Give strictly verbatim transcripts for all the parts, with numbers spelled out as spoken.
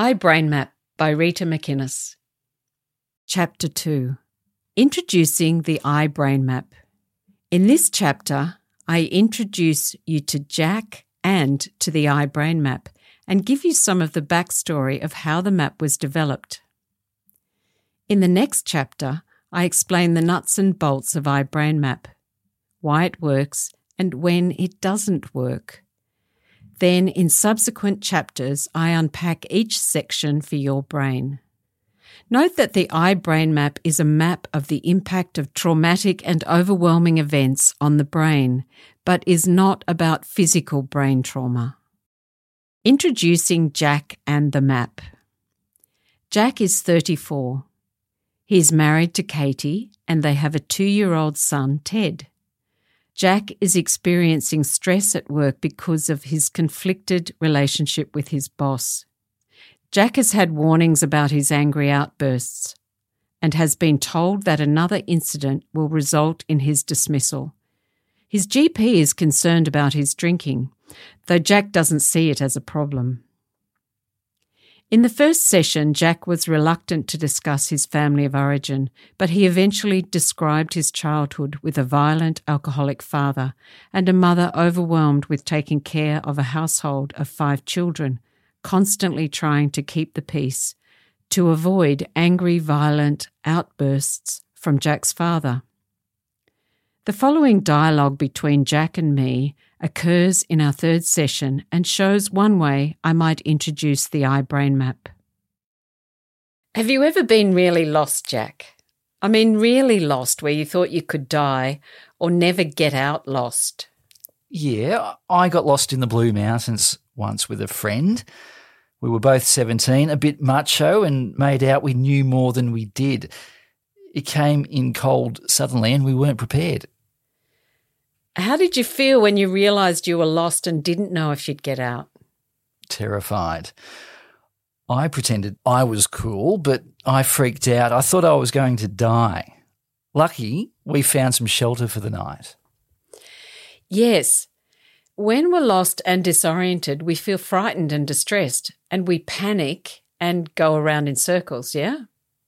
I Brain Map by Rita McInnes. Chapter two. Introducing the I Brain Map. In this chapter, I introduce you to Jack and to the I Brain Map and give you some of the backstory of how the map was developed. In the next chapter, I explain the nuts and bolts of I Brain Map, why it works and when it doesn't work. Then, in subsequent chapters, I unpack each section for your brain. Note that the I Brain Map is a map of the impact of traumatic and overwhelming events on the brain, but is not about physical brain trauma. Introducing Jack and the map. Jack is thirty-four. He is married to Katie and they have a two-year-old son, Ted. Jack is experiencing stress at work because of his conflicted relationship with his boss. Jack has had warnings about his angry outbursts and has been told that another incident will result in his dismissal. His G P is concerned about his drinking, though Jack doesn't see it as a problem. In the first session, Jack was reluctant to discuss his family of origin, but he eventually described his childhood with a violent alcoholic father and a mother overwhelmed with taking care of a household of five children, constantly trying to keep the peace to avoid angry, violent outbursts from Jack's father. The following dialogue between Jack and me occurs in our third session and shows one way I might introduce the I Brain Map. Have you ever been really lost, Jack? I mean really lost, where you thought you could die or never get out lost? Yeah, I got lost in the Blue Mountains once with a friend. We were both seventeen, a bit macho, and made out we knew more than we did. It came in cold suddenly and we weren't prepared. How did you feel when you realised you were lost and didn't know if you'd get out? Terrified. I pretended I was cool, but I freaked out. I thought I was going to die. Lucky we found some shelter for the night. Yes. When we're lost and disoriented, we feel frightened and distressed, and we panic and go around in circles, yeah?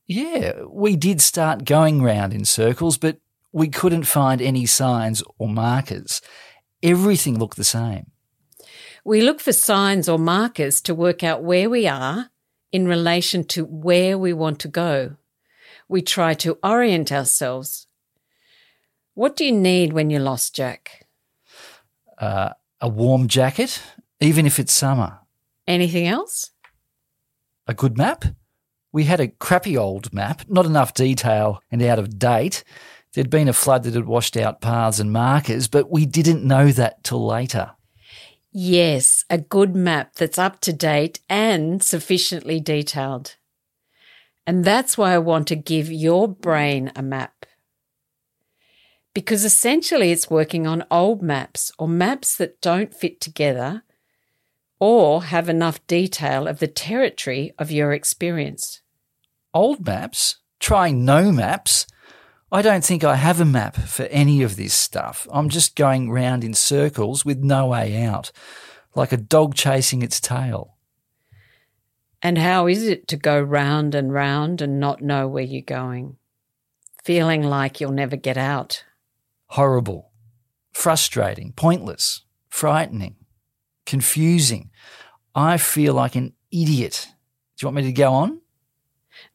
Yeah, we did start going round in circles, but we couldn't find any signs or markers. Everything looked the same. We look for signs or markers to work out where we are in relation to where we want to go. We try to orient ourselves. What do you need when you're lost, Jack? Uh, a warm jacket, even if it's summer. Anything else? A good map. We had a crappy old map, not enough detail and out of date. There'd been a flood that had washed out paths and markers, but we didn't know that till later. Yes, a good map that's up to date and sufficiently detailed. And that's why I want to give your brain a map. Because essentially it's working on old maps or maps that don't fit together or have enough detail of the territory of your experience. Old maps? Try no maps? I don't think I have a map for any of this stuff. I'm just going round in circles with no way out, like a dog chasing its tail. And how is it to go round and round and not know where you're going, feeling like you'll never get out? Horrible, frustrating, pointless, frightening, confusing. I feel like an idiot. Do you want me to go on?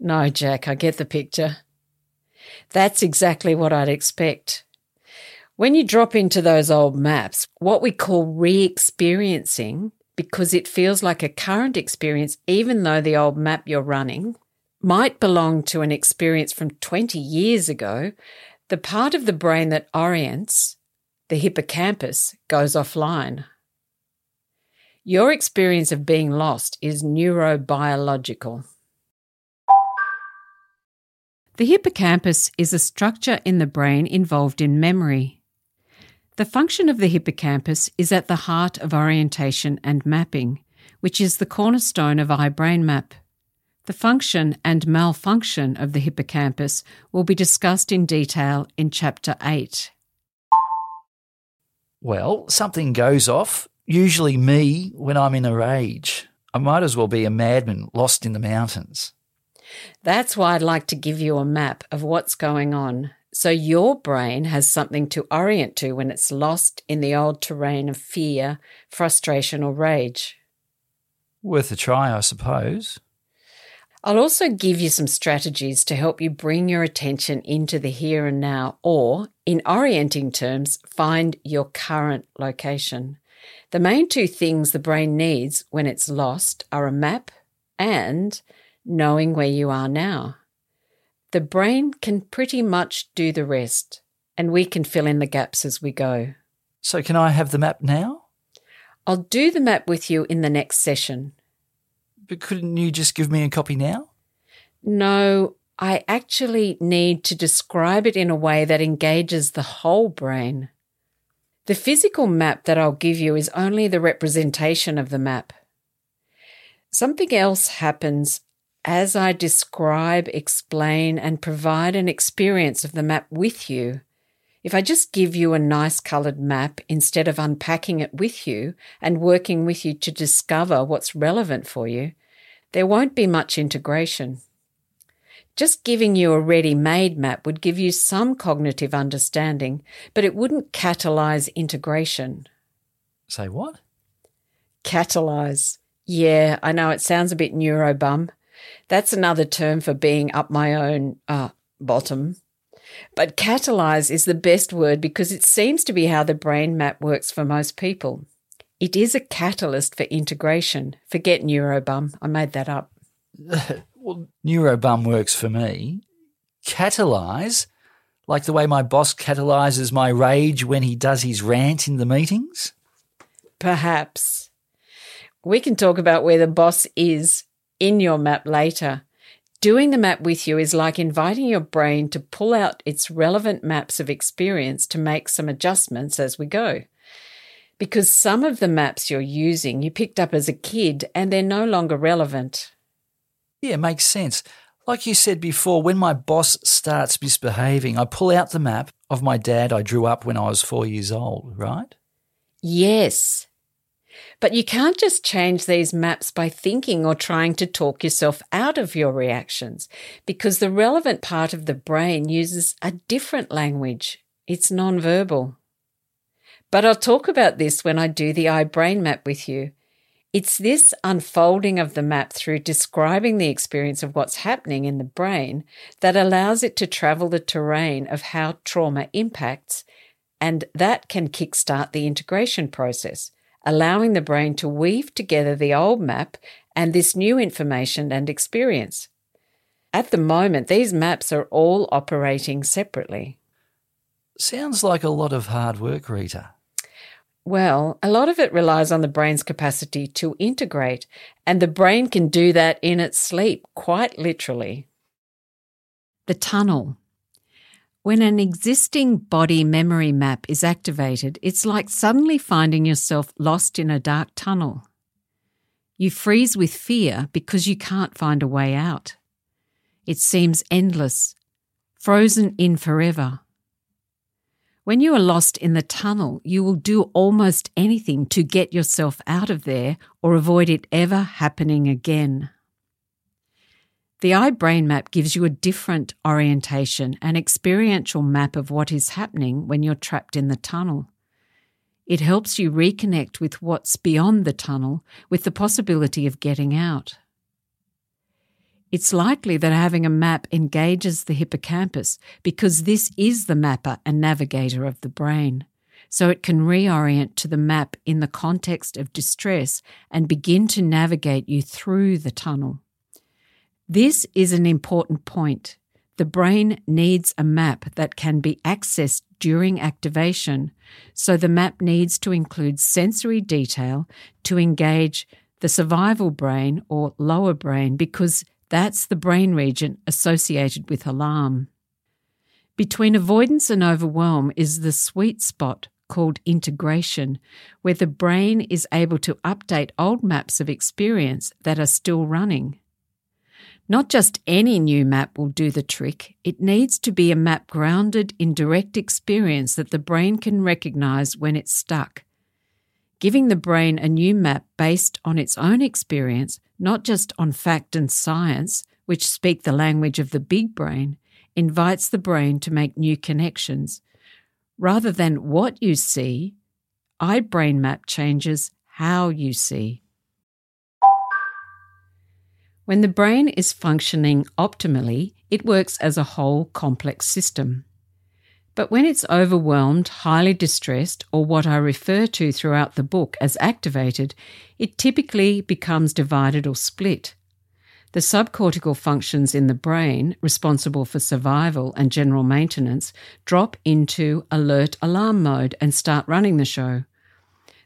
No, Jack, I get the picture. That's exactly what I'd expect. When you drop into those old maps, what we call re-experiencing, because it feels like a current experience even though the old map you're running might belong to an experience from twenty years ago, the part of the brain that orients, the hippocampus, goes offline. Your experience of being lost is neurobiological. The hippocampus is a structure in the brain involved in memory. The function of the hippocampus is at the heart of orientation and mapping, which is the cornerstone of I Brain Map. The function and malfunction of the hippocampus will be discussed in detail in Chapter eight. Well, something goes off, usually me, when I'm in a rage. I might as well be a madman lost in the mountains. That's why I'd like to give you a map of what's going on, so your brain has something to orient to when it's lost in the old terrain of fear, frustration or rage. Worth a try, I suppose. I'll also give you some strategies to help you bring your attention into the here and now, or, in orienting terms, find your current location. The main two things the brain needs when it's lost are a map and knowing where you are now. The brain can pretty much do the rest, and we can fill in the gaps as we go. So can I have the map now? I'll do the map with you in the next session. But couldn't you just give me a copy now? No, I actually need to describe it in a way that engages the whole brain. The physical map that I'll give you is only the representation of the map. Something else happens as I describe, explain, and provide an experience of the map with you. If I just give you a nice coloured map instead of unpacking it with you and working with you to discover what's relevant for you, there won't be much integration. Just giving you a ready-made map would give you some cognitive understanding, but it wouldn't catalyse integration. Say what? Catalyse. Yeah, I know it sounds a bit neurobum. That's another term for being up my own uh, bottom. But catalyse is the best word because it seems to be how the brain map works for most people. It is a catalyst for integration. Forget neurobum. I made that up. Well, neurobum works for me. Catalyse? Like the way my boss catalyses my rage when he does his rant in the meetings? Perhaps. We can talk about where the boss is in your map later. Doing the map with you is like inviting your brain to pull out its relevant maps of experience to make some adjustments as we go. Because some of the maps you're using you picked up as a kid and they're no longer relevant. Yeah, makes sense. Like you said before, when my boss starts misbehaving, I pull out the map of my dad I drew up when I was four years old, right? Yes. But you can't just change these maps by thinking or trying to talk yourself out of your reactions, because the relevant part of the brain uses a different language. It's nonverbal. But I'll talk about this when I do the iBrain map with you. It's this unfolding of the map through describing the experience of what's happening in the brain that allows it to travel the terrain of how trauma impacts, and that can kickstart the integration process, allowing the brain to weave together the old map and this new information and experience. At the moment, these maps are all operating separately. Sounds like a lot of hard work, Rita. Well, a lot of it relies on the brain's capacity to integrate, and the brain can do that in its sleep, quite literally. The tunnel. When an existing body memory map is activated, it's like suddenly finding yourself lost in a dark tunnel. You freeze with fear because you can't find a way out. It seems endless, frozen in forever. When you are lost in the tunnel, you will do almost anything to get yourself out of there or avoid it ever happening again. The iBrain map gives you a different orientation, an experiential map of what is happening when you're trapped in the tunnel. It helps you reconnect with what's beyond the tunnel, with the possibility of getting out. It's likely that having a map engages the hippocampus because this is the mapper and navigator of the brain, so it can reorient to the map in the context of distress and begin to navigate you through the tunnel. This is an important point. The brain needs a map that can be accessed during activation, so the map needs to include sensory detail to engage the survival brain or lower brain, because that's the brain region associated with alarm. Between avoidance and overwhelm is the sweet spot called integration, where the brain is able to update old maps of experience that are still running. Not just any new map will do the trick. It needs to be a map grounded in direct experience that the brain can recognise when it's stuck. giving the brain a new map based on its own experience, not just on fact and science, which speak the language of the big brain, invites the brain to make new connections. Rather than what you see, iBrain Map changes how you see. When the brain is functioning optimally, it works as a whole complex system. But when it's overwhelmed, highly distressed, or what I refer to throughout the book as activated, it typically becomes divided or split. The subcortical functions in the brain, responsible for survival and general maintenance, drop into alert alarm mode and start running the show.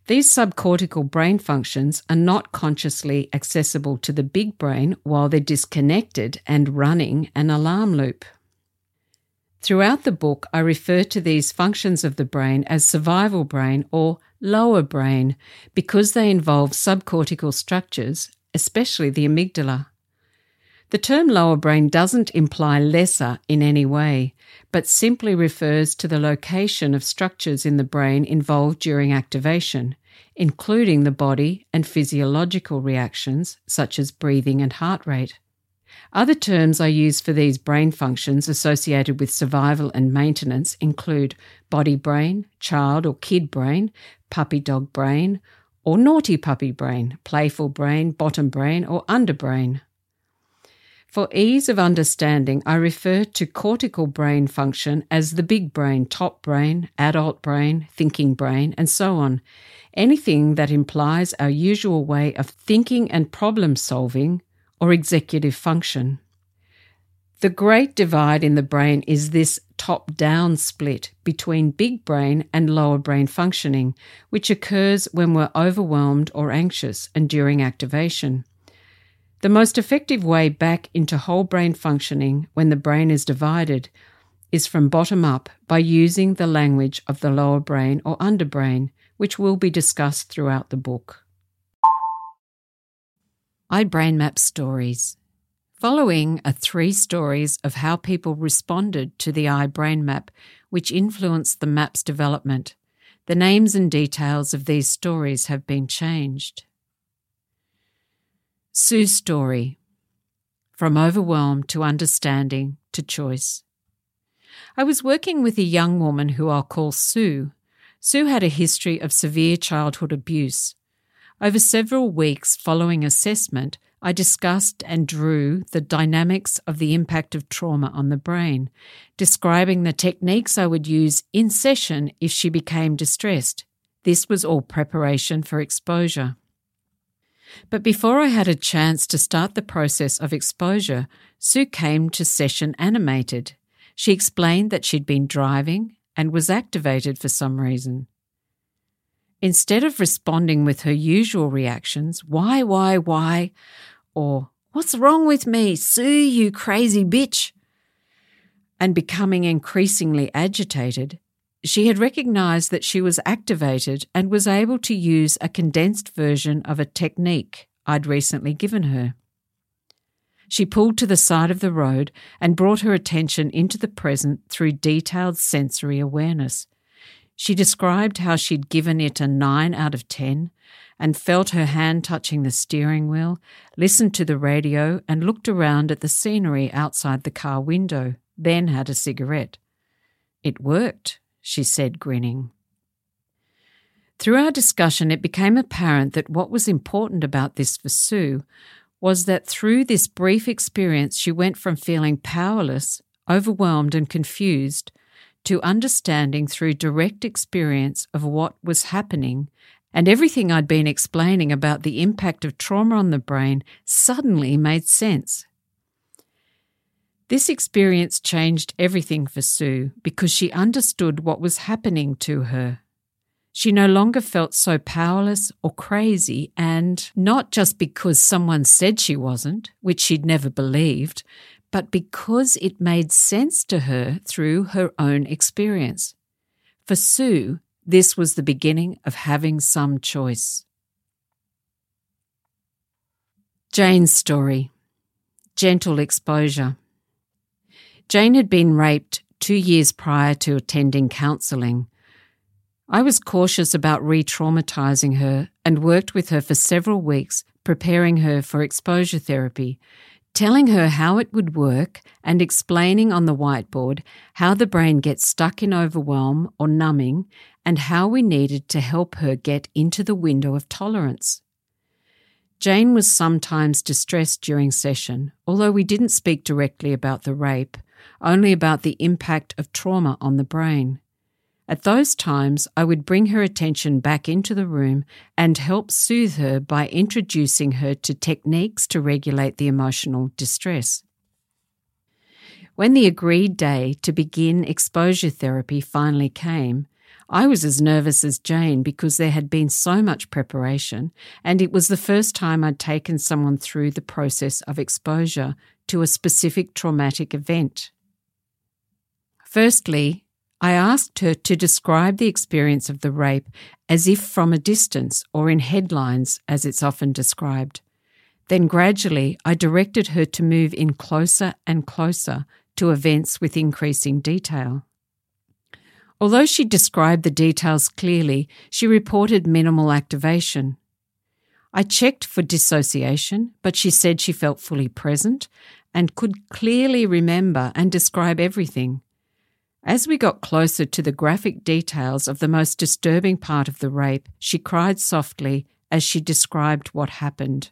These subcortical brain functions are not consciously accessible to the big brain while they're disconnected and running an alarm loop. Throughout the book, I refer to these functions of the brain as survival brain or lower brain because they involve subcortical structures, especially the amygdala. The term lower brain doesn't imply lesser in any way, but simply refers to the location of structures in the brain involved during activation, including the body and physiological reactions such as breathing and heart rate. Other terms I use for these brain functions associated with survival and maintenance include body brain, child or kid brain, puppy dog brain, or naughty puppy brain, playful brain, bottom brain, or underbrain. For ease of understanding, I refer to cortical brain function as the big brain, top brain, adult brain, thinking brain, and so on. Anything that implies our usual way of thinking and problem solving or executive function. The great divide in the brain is this top-down split between big brain and lower brain functioning, which occurs when we're overwhelmed or anxious and during activation. The most effective way back into whole brain functioning when the brain is divided is from bottom up by using the language of the lower brain or underbrain, which will be discussed throughout the book. iBrain Map Stories. Following are three stories of how people responded to the iBrain Map, which influenced the map's development. The names and details of these stories have been changed. Sue's story, from overwhelmed to understanding to choice. I was working with a young woman who I'll call Sue. Sue had a history of severe childhood abuse. Over several weeks following assessment, I discussed and drew the dynamics of the impact of trauma on the brain, describing the techniques I would use in session if she became distressed. This was all preparation for exposure. But before I had a chance to start the process of exposure, Sue came to session animated. She explained that she'd been driving and was activated for some reason. Instead of responding with her usual reactions, why, why, why, or what's wrong with me, Sue, you crazy bitch, and becoming increasingly agitated, she had recognised that she was activated and was able to use a condensed version of a technique I'd recently given her. She pulled to the side of the road and brought her attention into the present through detailed sensory awareness. She described how she'd given it a nine out of ten and felt her hand touching the steering wheel, listened to the radio and looked around at the scenery outside the car window, then had a cigarette. It worked, she said, grinning. Through our discussion, it became apparent that what was important about this for Sue was that through this brief experience, she went from feeling powerless, overwhelmed and confused to understanding through direct experience of what was happening, and everything I'd been explaining about the impact of trauma on the brain suddenly made sense. This experience changed everything for Sue because she understood what was happening to her. She no longer felt so powerless or crazy, and not just because someone said she wasn't, which she'd never believed, but because it made sense to her through her own experience. For Sue, this was the beginning of having some choice. Jane's story. Gentle exposure. Jane had been raped two years prior to attending counselling. I was cautious about re-traumatizing her and worked with her for several weeks, preparing her for exposure therapy, telling her how it would work and explaining on the whiteboard how the brain gets stuck in overwhelm or numbing and how we needed to help her get into the window of tolerance. Jane was sometimes distressed during session, although we didn't speak directly about the rape, only about the impact of trauma on the brain. At those times, I would bring her attention back into the room and help soothe her by introducing her to techniques to regulate the emotional distress. When the agreed day to begin exposure therapy finally came, I was as nervous as Jane because there had been so much preparation, and it was the first time I'd taken someone through the process of exposure to a specific traumatic event. Firstly, I asked her to describe the experience of the rape as if from a distance or in headlines, as it's often described. Then gradually, I directed her to move in closer and closer to events with increasing detail. Although she described the details clearly, she reported minimal activation. I checked for dissociation, but she said she felt fully present and could clearly remember and describe everything. As we got closer to the graphic details of the most disturbing part of the rape, she cried softly as she described what happened.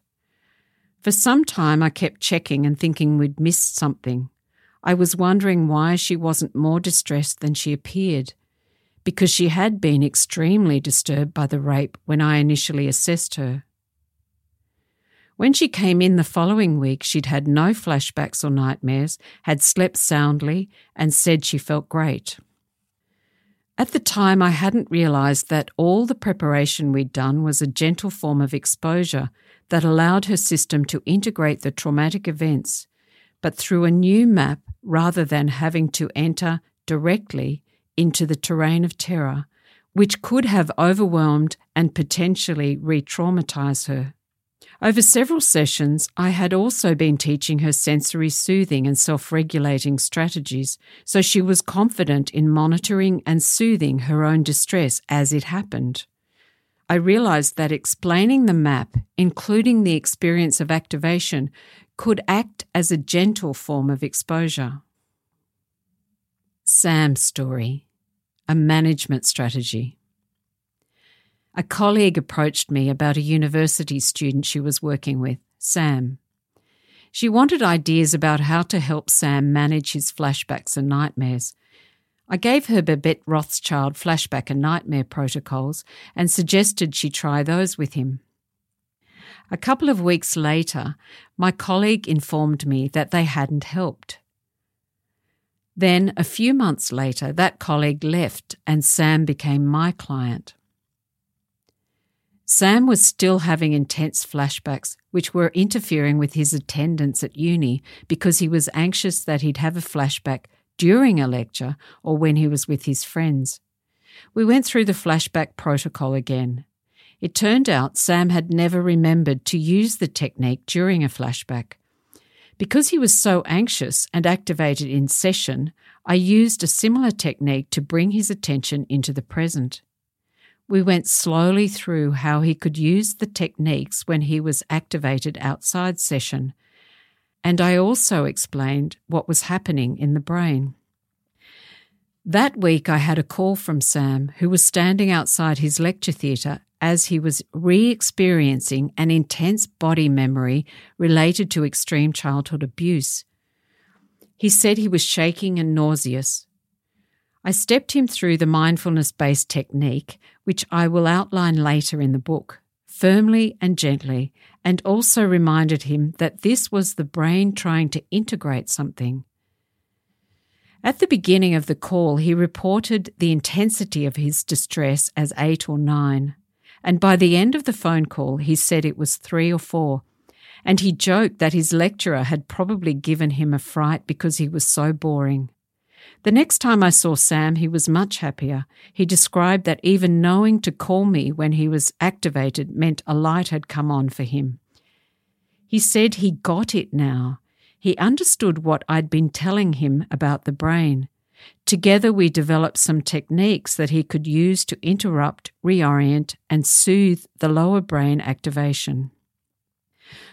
For some time I kept checking and thinking we'd missed something. I was wondering why she wasn't more distressed than she appeared, because she had been extremely disturbed by the rape when I initially assessed her. When she came in the following week, she'd had no flashbacks or nightmares, had slept soundly, and said she felt great. At the time, I hadn't realised that all the preparation we'd done was a gentle form of exposure that allowed her system to integrate the traumatic events, but through a new map rather than having to enter directly into the terrain of terror, which could have overwhelmed and potentially re-traumatised her. Over several sessions, I had also been teaching her sensory soothing and self-regulating strategies, so she was confident in monitoring and soothing her own distress as it happened. I realised that explaining the map, including the experience of activation, could act as a gentle form of exposure. Sam's story, a management strategy. A colleague approached me about a university student she was working with, Sam. She wanted ideas about how to help Sam manage his flashbacks and nightmares. I gave her Babette Rothschild flashback and nightmare protocols and suggested she try those with him. A couple of weeks later, my colleague informed me that they hadn't helped. Then, a few months later, that colleague left and Sam became my client. Sam was still having intense flashbacks, which were interfering with his attendance at uni because he was anxious that he'd have a flashback during a lecture or when he was with his friends. We went through the flashback protocol again. It turned out Sam had never remembered to use the technique during a flashback. Because he was so anxious and activated in session, I used a similar technique to bring his attention into the present. We went slowly through how he could use the techniques when he was activated outside session, and I also explained what was happening in the brain. That week I had a call from Sam, who was standing outside his lecture theatre as he was re-experiencing an intense body memory related to extreme childhood abuse. He said he was shaking and nauseous. I stepped him through the mindfulness-based technique, which I will outline later in the book, firmly and gently, and also reminded him that this was the brain trying to integrate something. At the beginning of the call, he reported the intensity of his distress as eight or nine, and by the end of the phone call, he said it was three or four, and he joked that his lecturer had probably given him a fright because he was so boring. The next time I saw Sam, he was much happier. He described that even knowing to call me when he was activated meant a light had come on for him. He said he got it now. He understood what I'd been telling him about the brain. Together we developed some techniques that he could use to interrupt, reorient, and soothe the lower brain activation.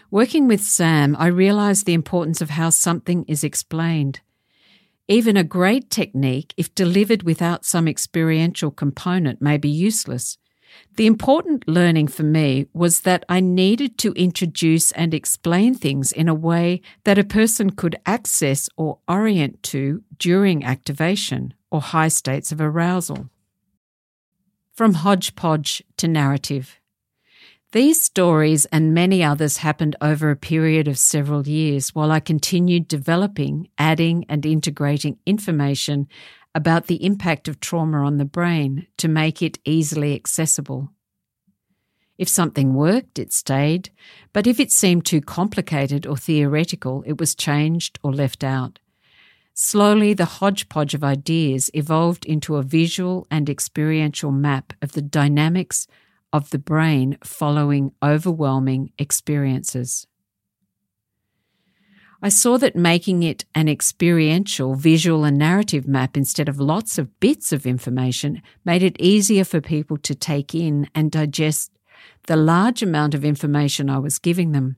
Working with Sam, I realized the importance of how something is explained. Even a great technique, if delivered without some experiential component, may be useless. The important learning for me was that I needed to introduce and explain things in a way that a person could access or orient to during activation or high states of arousal. From hodgepodge to narrative. These stories and many others happened over a period of several years while I continued developing, adding and integrating information about the impact of trauma on the brain to make it easily accessible. If something worked, it stayed, but if it seemed too complicated or theoretical, it was changed or left out. Slowly, the hodgepodge of ideas evolved into a visual and experiential map of the dynamics of the brain following overwhelming experiences. I saw that making it an experiential visual and narrative map instead of lots of bits of information made it easier for people to take in and digest the large amount of information I was giving them.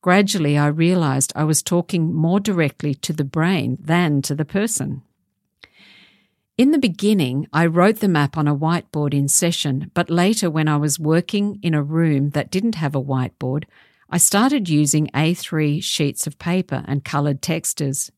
Gradually, I realized I was talking more directly to the brain than to the person. In the beginning, I wrote the map on a whiteboard in session, but later when I was working in a room that didn't have a whiteboard, I started using A three sheets of paper and coloured textures.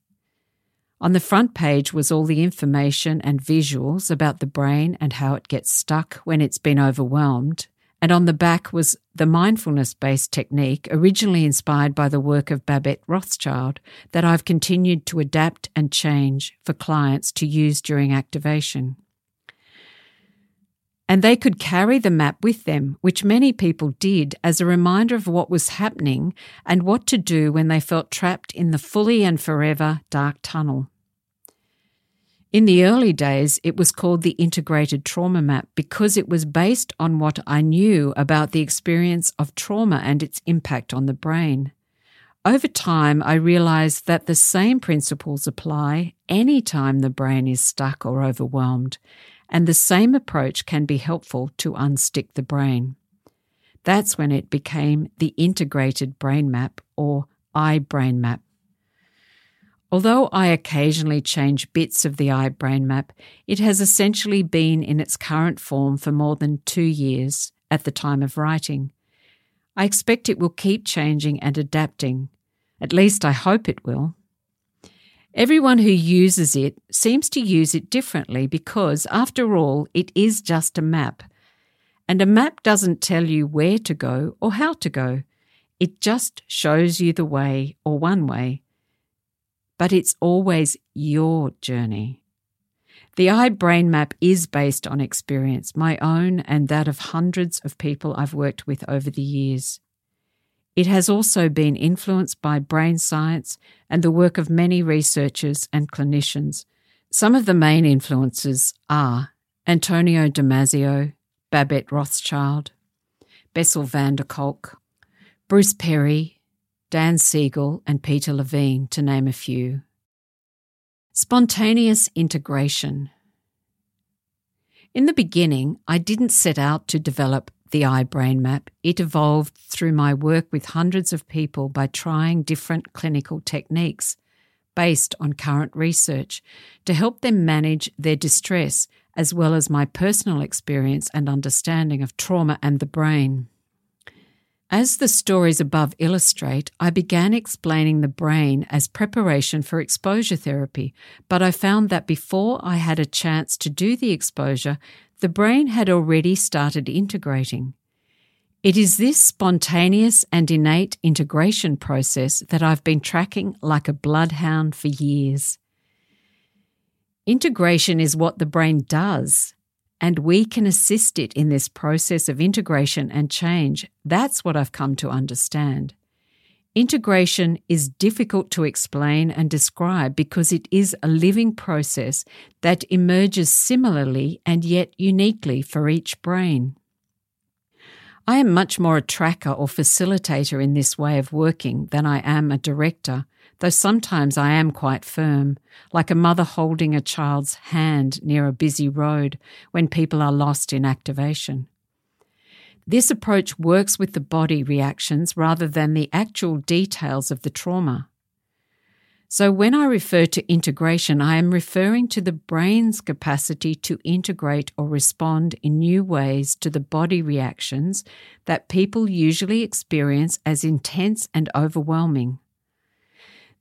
On the front page was all the information and visuals about the brain and how it gets stuck when it's been overwhelmed, and on the back was the mindfulness-based technique originally inspired by the work of Babette Rothschild that I've continued to adapt and change for clients to use during activation. And they could carry the map with them, which many people did, as a reminder of what was happening and what to do when they felt trapped in the fully and forever dark tunnel. In the early days, it was called the Integrated Trauma Map because it was based on what I knew about the experience of trauma and its impact on the brain. Over time, I realised that the same principles apply any time the brain is stuck or overwhelmed, and the same approach can be helpful to unstick the brain. That's when it became the Integrated Brain Map, or iBrain Map. Although I occasionally change bits of the iBrain Map, it has essentially been in its current form for more than two years at the time of writing. I expect it will keep changing and adapting. At least I hope it will. Everyone who uses it seems to use it differently because, after all, it is just a map. And a map doesn't tell you where to go or how to go. It just shows you the way or one way. But it's always your journey. The iBrain Map is based on experience, my own and that of hundreds of people I've worked with over the years. It has also been influenced by brain science and the work of many researchers and clinicians. Some of the main influences are Antonio Damasio, Babette Rothschild, Bessel van der Kolk, Bruce Perry, Dan Siegel and Peter Levine, to name a few. Spontaneous integration. In the beginning, I didn't set out to develop the iBrain Map. It evolved through my work with hundreds of people by trying different clinical techniques based on current research to help them manage their distress as well as my personal experience and understanding of trauma and the brain. As the stories above illustrate, I began explaining the brain as preparation for exposure therapy, but I found that before I had a chance to do the exposure, the brain had already started integrating. It is this spontaneous and innate integration process that I've been tracking like a bloodhound for years. Integration is what the brain does, and we can assist it in this process of integration and change. That's what I've come to understand. Integration is difficult to explain and describe because it is a living process that emerges similarly and yet uniquely for each brain. I am much more a tracker or facilitator in this way of working than I am a director, though sometimes I am quite firm, like a mother holding a child's hand near a busy road when people are lost in activation. This approach works with the body reactions rather than the actual details of the trauma. So when I refer to integration, I am referring to the brain's capacity to integrate or respond in new ways to the body reactions that people usually experience as intense and overwhelming.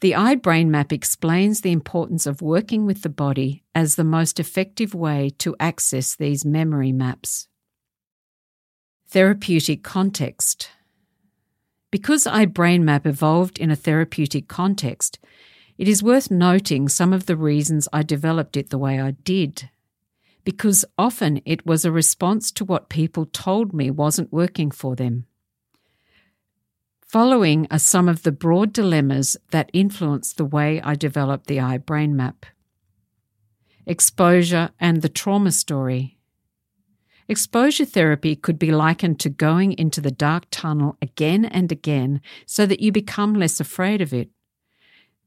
The iBrainMap explains the importance of working with the body as the most effective way to access these memory maps. Therapeutic context. Because iBrainMap evolved in a therapeutic context, it is worth noting some of the reasons I developed it the way I did, because often it was a response to what people told me wasn't working for them. Following are some of the broad dilemmas that influenced the way I developed the iBrainMap. Exposure and the trauma story. Exposure therapy could be likened to going into the dark tunnel again and again so that you become less afraid of it.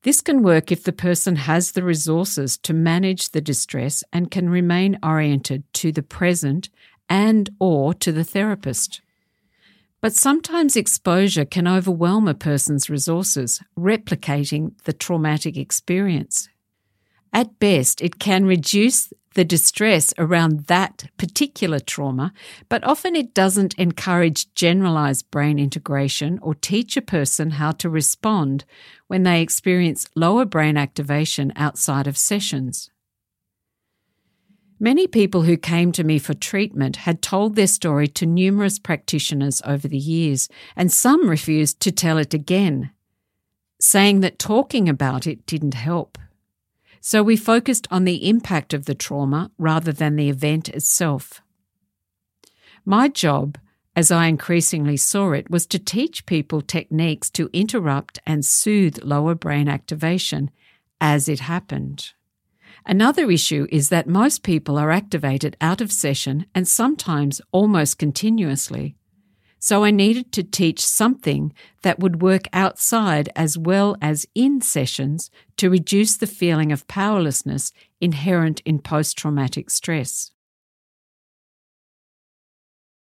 This can work if the person has the resources to manage the distress and can remain oriented to the present and or to the therapist. But sometimes exposure can overwhelm a person's resources, replicating the traumatic experience. At best, it can reduce the distress around that particular trauma, but often it doesn't encourage generalized brain integration or teach a person how to respond when they experience lower brain activation outside of sessions. Many people who came to me for treatment had told their story to numerous practitioners over the years, and some refused to tell it again, saying that talking about it didn't help. So we focused on the impact of the trauma rather than the event itself. My job, as I increasingly saw it, was to teach people techniques to interrupt and soothe lower brain activation as it happened. Another issue is that most people are activated out of session and sometimes almost continuously. So I needed to teach something that would work outside as well as in sessions to reduce the feeling of powerlessness inherent in post-traumatic stress.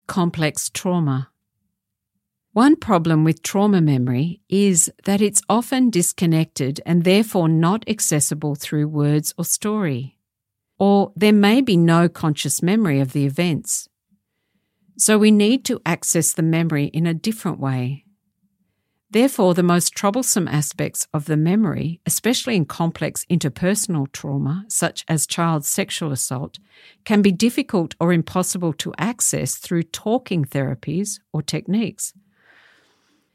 Complex trauma. One problem with trauma memory is that it's often disconnected and therefore not accessible through words or story, or there may be no conscious memory of the events. So we need to access the memory in a different way. Therefore, the most troublesome aspects of the memory, especially in complex interpersonal trauma, such as child sexual assault, can be difficult or impossible to access through talking therapies or techniques.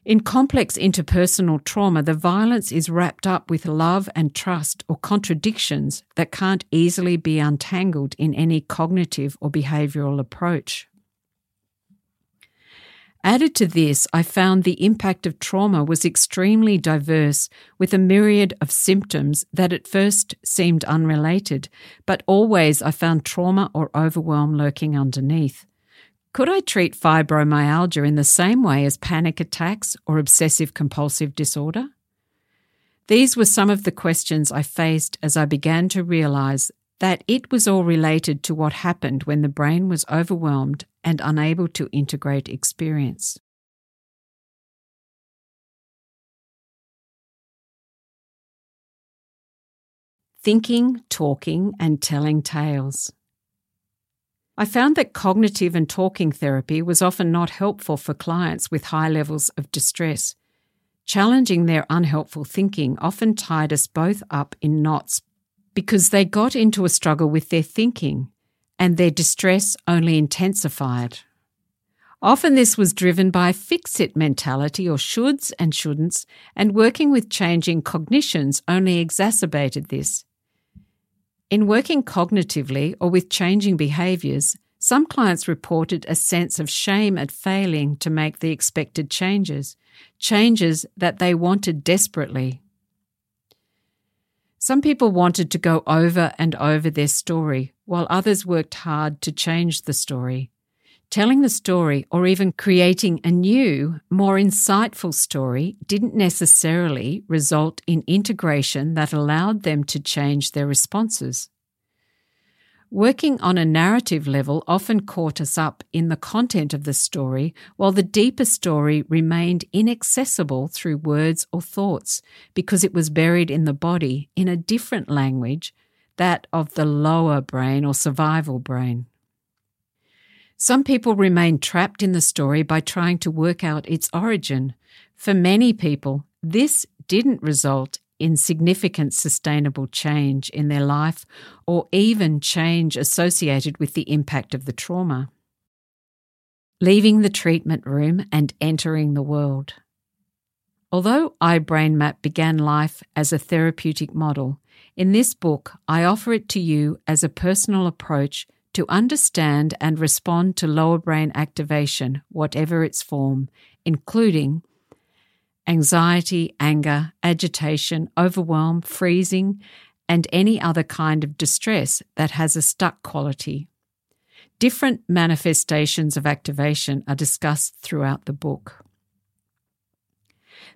In complex interpersonal trauma, the violence is wrapped up with love and trust or contradictions that can't easily be untangled in any cognitive or behavioural approach. Added to this, I found the impact of trauma was extremely diverse, with a myriad of symptoms that at first seemed unrelated, but always I found trauma or overwhelm lurking underneath. Could I treat fibromyalgia in the same way as panic attacks or obsessive-compulsive disorder? These were some of the questions I faced as I began to realise that it was all related to what happened when the brain was overwhelmed and unable to integrate experience. Thinking, talking, and telling tales. I found that cognitive and talking therapy was often not helpful for clients with high levels of distress, challenging their unhelpful thinking often tied us both up in knots because they got into a struggle with their thinking and their distress only intensified. Often this was driven by a fix-it mentality or shoulds and shouldn'ts, and working with changing cognitions only exacerbated this. In working cognitively or with changing behaviours, some clients reported a sense of shame at failing to make the expected changes, changes that they wanted desperately. Some people wanted to go over and over their story, while others worked hard to change the story. telling the story or even creating a new, more insightful story didn't necessarily result in integration that allowed them to change their responses. Working on a narrative level often caught us up in the content of the story, while the deeper story remained inaccessible through words or thoughts because it was buried in the body in a different language, that of the lower brain or survival brain. Some people remain trapped in the story by trying to work out its origin. For many people, this didn't result in significant sustainable change in their life or even change associated with the impact of the trauma. Leaving the treatment room and entering the world. Although iBrainMap began life as a therapeutic model, in this book I offer it to you as a personal approach to understand and respond to lower brain activation, whatever its form, including anxiety, anger, agitation, overwhelm, freezing, and any other kind of distress that has a stuck quality. Different manifestations of activation are discussed throughout the book.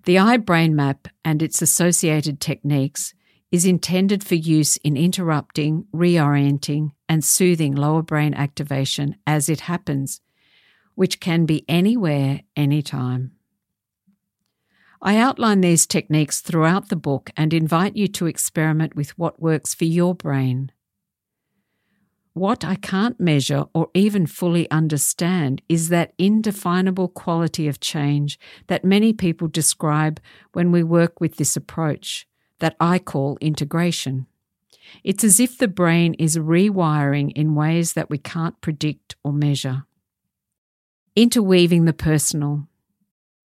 The iBrainMap and its associated techniques is intended for use in interrupting, reorienting, and soothing lower brain activation as it happens, which can be anywhere, anytime. I outline these techniques throughout the book and invite you to experiment with what works for your brain. What I can't measure or even fully understand is that indefinable quality of change that many people describe when we work with this approach, that I call integration. It's as if the brain is rewiring in ways that we can't predict or measure. Interweaving the personal.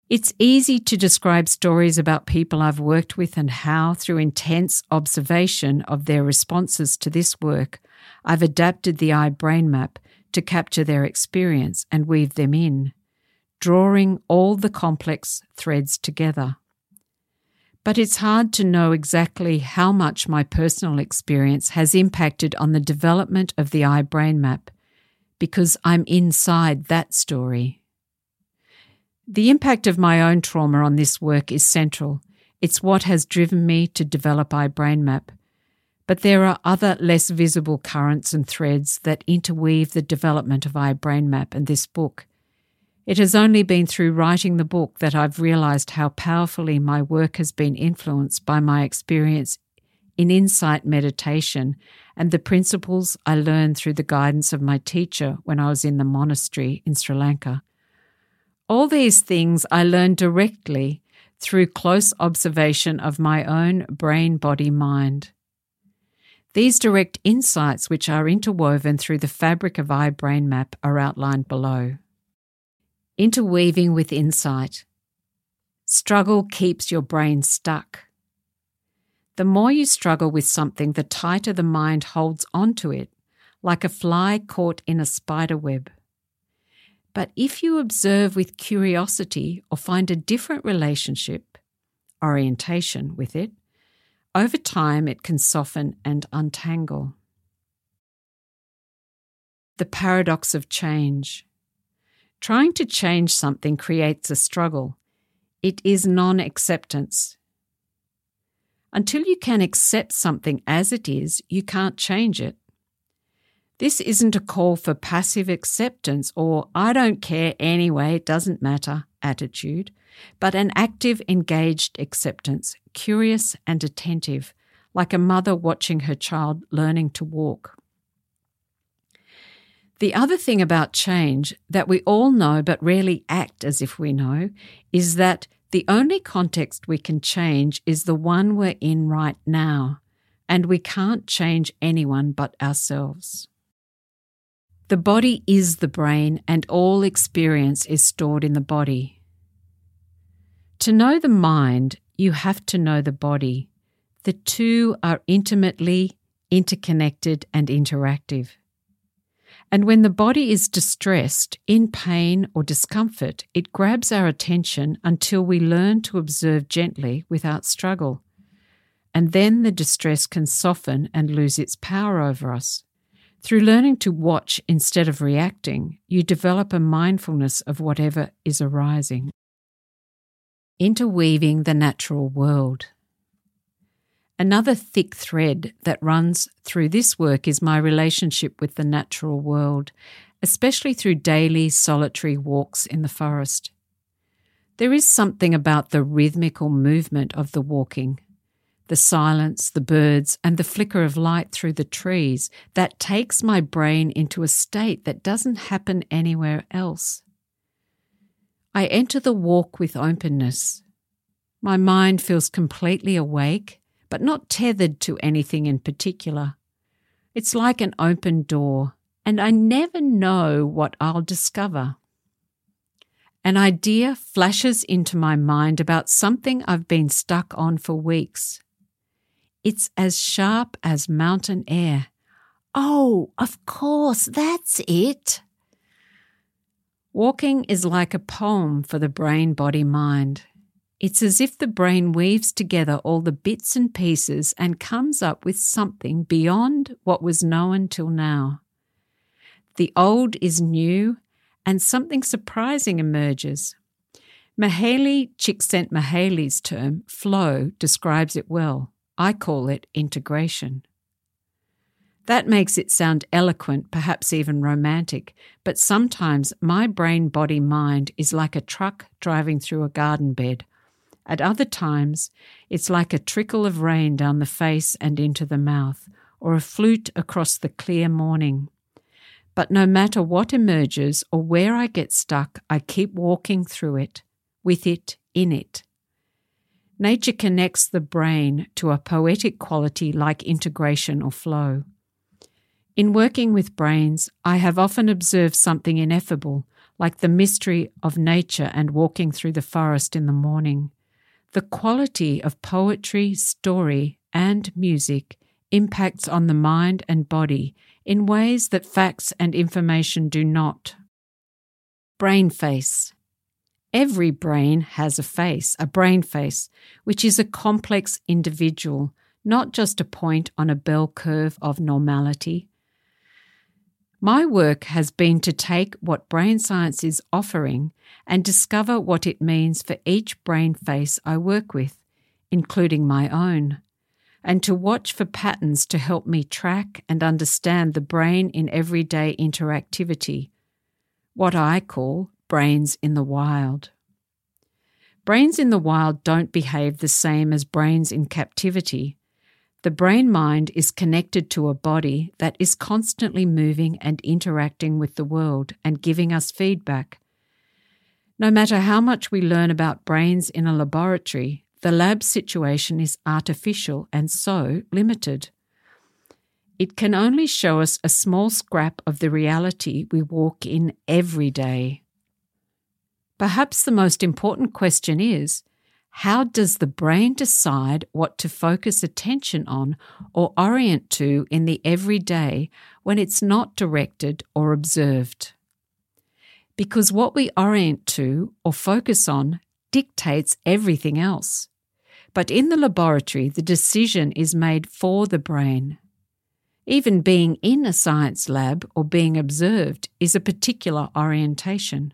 It's easy to describe stories about people I've worked with and how, through intense observation of their responses to this work, I've adapted the iBrainMap to capture their experience and weave them in, drawing all the complex threads together. But it's hard to know exactly how much my personal experience has impacted on the development of the iBrainMap, because I'm inside that story. The impact of my own trauma on this work is central. It's what has driven me to develop iBrainMap. But there are other less visible currents and threads that interweave the development of iBrainMap and this book. It has only been through writing the book that I've realised how powerfully my work has been influenced by my experience in insight meditation and the principles I learned through the guidance of my teacher when I was in the monastery in Sri Lanka. All these things I learned directly through close observation of my own brain-body-mind. These direct insights, which are interwoven through the fabric of iBrainMap, are outlined below. Interweaving with insight. Struggle keeps your brain stuck. The more you struggle with something, the tighter the mind holds onto it, like a fly caught in a spider web. But if you observe with curiosity or find a different relationship, orientation with it, over time it can soften and untangle. The paradox of change. Trying to change something creates a struggle. It is non-acceptance. Until you can accept something as it is, you can't change it. This isn't a call for passive acceptance or "I don't care anyway, it doesn't matter" attitude, but an active, engaged acceptance, curious and attentive, like a mother watching her child learning to walk. The other thing about change that we all know but rarely act as if we know is that the only context we can change is the one we're in right now, and we can't change anyone but ourselves. The body is the brain, and all experience is stored in the body. To know the mind, you have to know the body. The two are intimately interconnected and interactive. And when the body is distressed, in pain or discomfort, it grabs our attention until we learn to observe gently without struggle. And then the distress can soften and lose its power over us. Through learning to watch instead of reacting, you develop a mindfulness of whatever is arising. Interweaving the natural world. Another thick thread that runs through this work is my relationship with the natural world, especially through daily solitary walks in the forest. There is something about the rhythmical movement of the walking, the silence, the birds, and the flicker of light through the trees that takes my brain into a state that doesn't happen anywhere else. I enter the walk with openness. My mind feels completely awake, but not tethered to anything in particular. It's like an open door, and I never know what I'll discover. An idea flashes into my mind about something I've been stuck on for weeks. It's as sharp as mountain air. Oh, of course, that's it. Walking is like a poem for the brain, body, mind. It's as if the brain weaves together all the bits and pieces and comes up with something beyond what was known till now. The old is new, and something surprising emerges. Mihaly Csikszentmihalyi's term, flow, describes it well. I call it integration. That makes it sound eloquent, perhaps even romantic, but sometimes my brain, body, mind is like a truck driving through a garden bed. At other times, it's like a trickle of rain down the face and into the mouth, or a flute across the clear morning. But no matter what emerges or where I get stuck, I keep walking through it, with it, in it. Nature connects the brain to a poetic quality like integration or flow. In working with brains, I have often observed something ineffable, like the mystery of nature and walking through the forest in the morning. The quality of poetry, story, and music impacts on the mind and body in ways that facts and information do not. Brain face. Every brain has a face, a brain face, which is a complex individual, not just a point on a bell curve of normality. My work has been to take what brain science is offering and discover what it means for each brain face I work with, including my own, and to watch for patterns to help me track and understand the brain in everyday interactivity, what I call brains in the wild. Brains in the wild don't behave the same as brains in captivity. The brain-mind is connected to a body that is constantly moving and interacting with the world and giving us feedback. No matter how much we learn about brains in a laboratory, the lab situation is artificial and so limited. It can only show us a small scrap of the reality we walk in every day. Perhaps the most important question is, how does the brain decide what to focus attention on or orient to in the everyday when it's not directed or observed? Because what we orient to or focus on dictates everything else. But in the laboratory, the decision is made for the brain. Even being in a science lab or being observed is a particular orientation.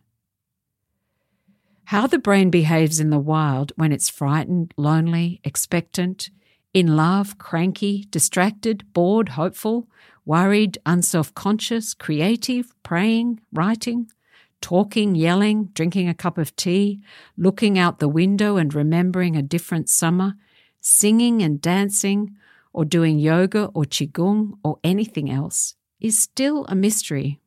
How the brain behaves in the wild when it's frightened, lonely, expectant, in love, cranky, distracted, bored, hopeful, worried, unselfconscious, creative, praying, writing, talking, yelling, drinking a cup of tea, looking out the window and remembering a different summer, singing and dancing, or doing yoga or qigong or anything else, is still a mystery.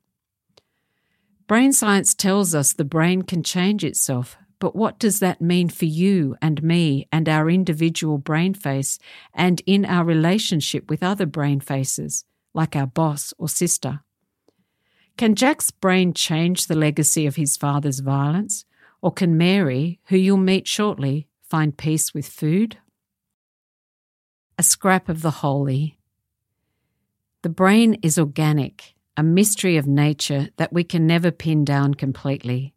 Brain science tells us the brain can change itself, but what does that mean for you and me and our individual brain face and in our relationship with other brain faces, like our boss or sister? Can Jack's brain change the legacy of his father's violence, or can Mary, who you'll meet shortly, find peace with food? A scrap of the holy. The brain is organic, a mystery of nature that we can never pin down completely,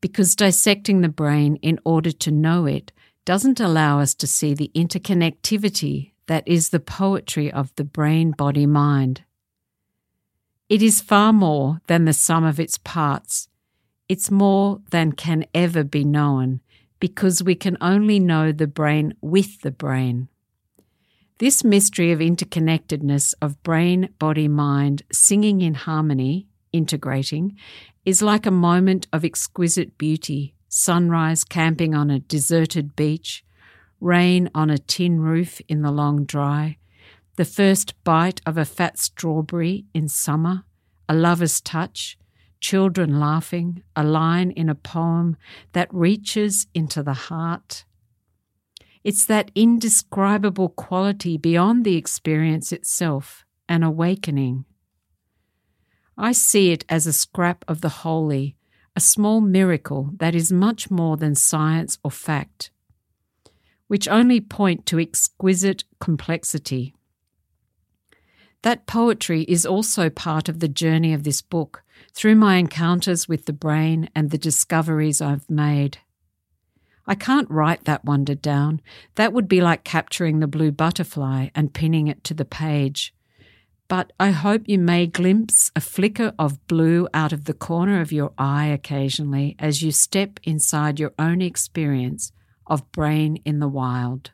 because dissecting the brain in order to know it doesn't allow us to see the interconnectivity that is the poetry of the brain, body, mind. It is far more than the sum of its parts. It's more than can ever be known, because we can only know the brain with the brain. This mystery of interconnectedness of brain, body, mind, singing in harmony, integrating, is like a moment of exquisite beauty, sunrise camping on a deserted beach, rain on a tin roof in the long dry, the first bite of a fat strawberry in summer, a lover's touch, children laughing, a line in a poem that reaches into the heart. It's that indescribable quality beyond the experience itself, an awakening. I see it as a scrap of the holy, a small miracle that is much more than science or fact, which only point to exquisite complexity. That poetry is also part of the journey of this book, through my encounters with the brain and the discoveries I've made. I can't write that wonder down. That would be like capturing the blue butterfly and pinning it to the page. But I hope you may glimpse a flicker of blue out of the corner of your eye occasionally as you step inside your own experience of brain in the wild.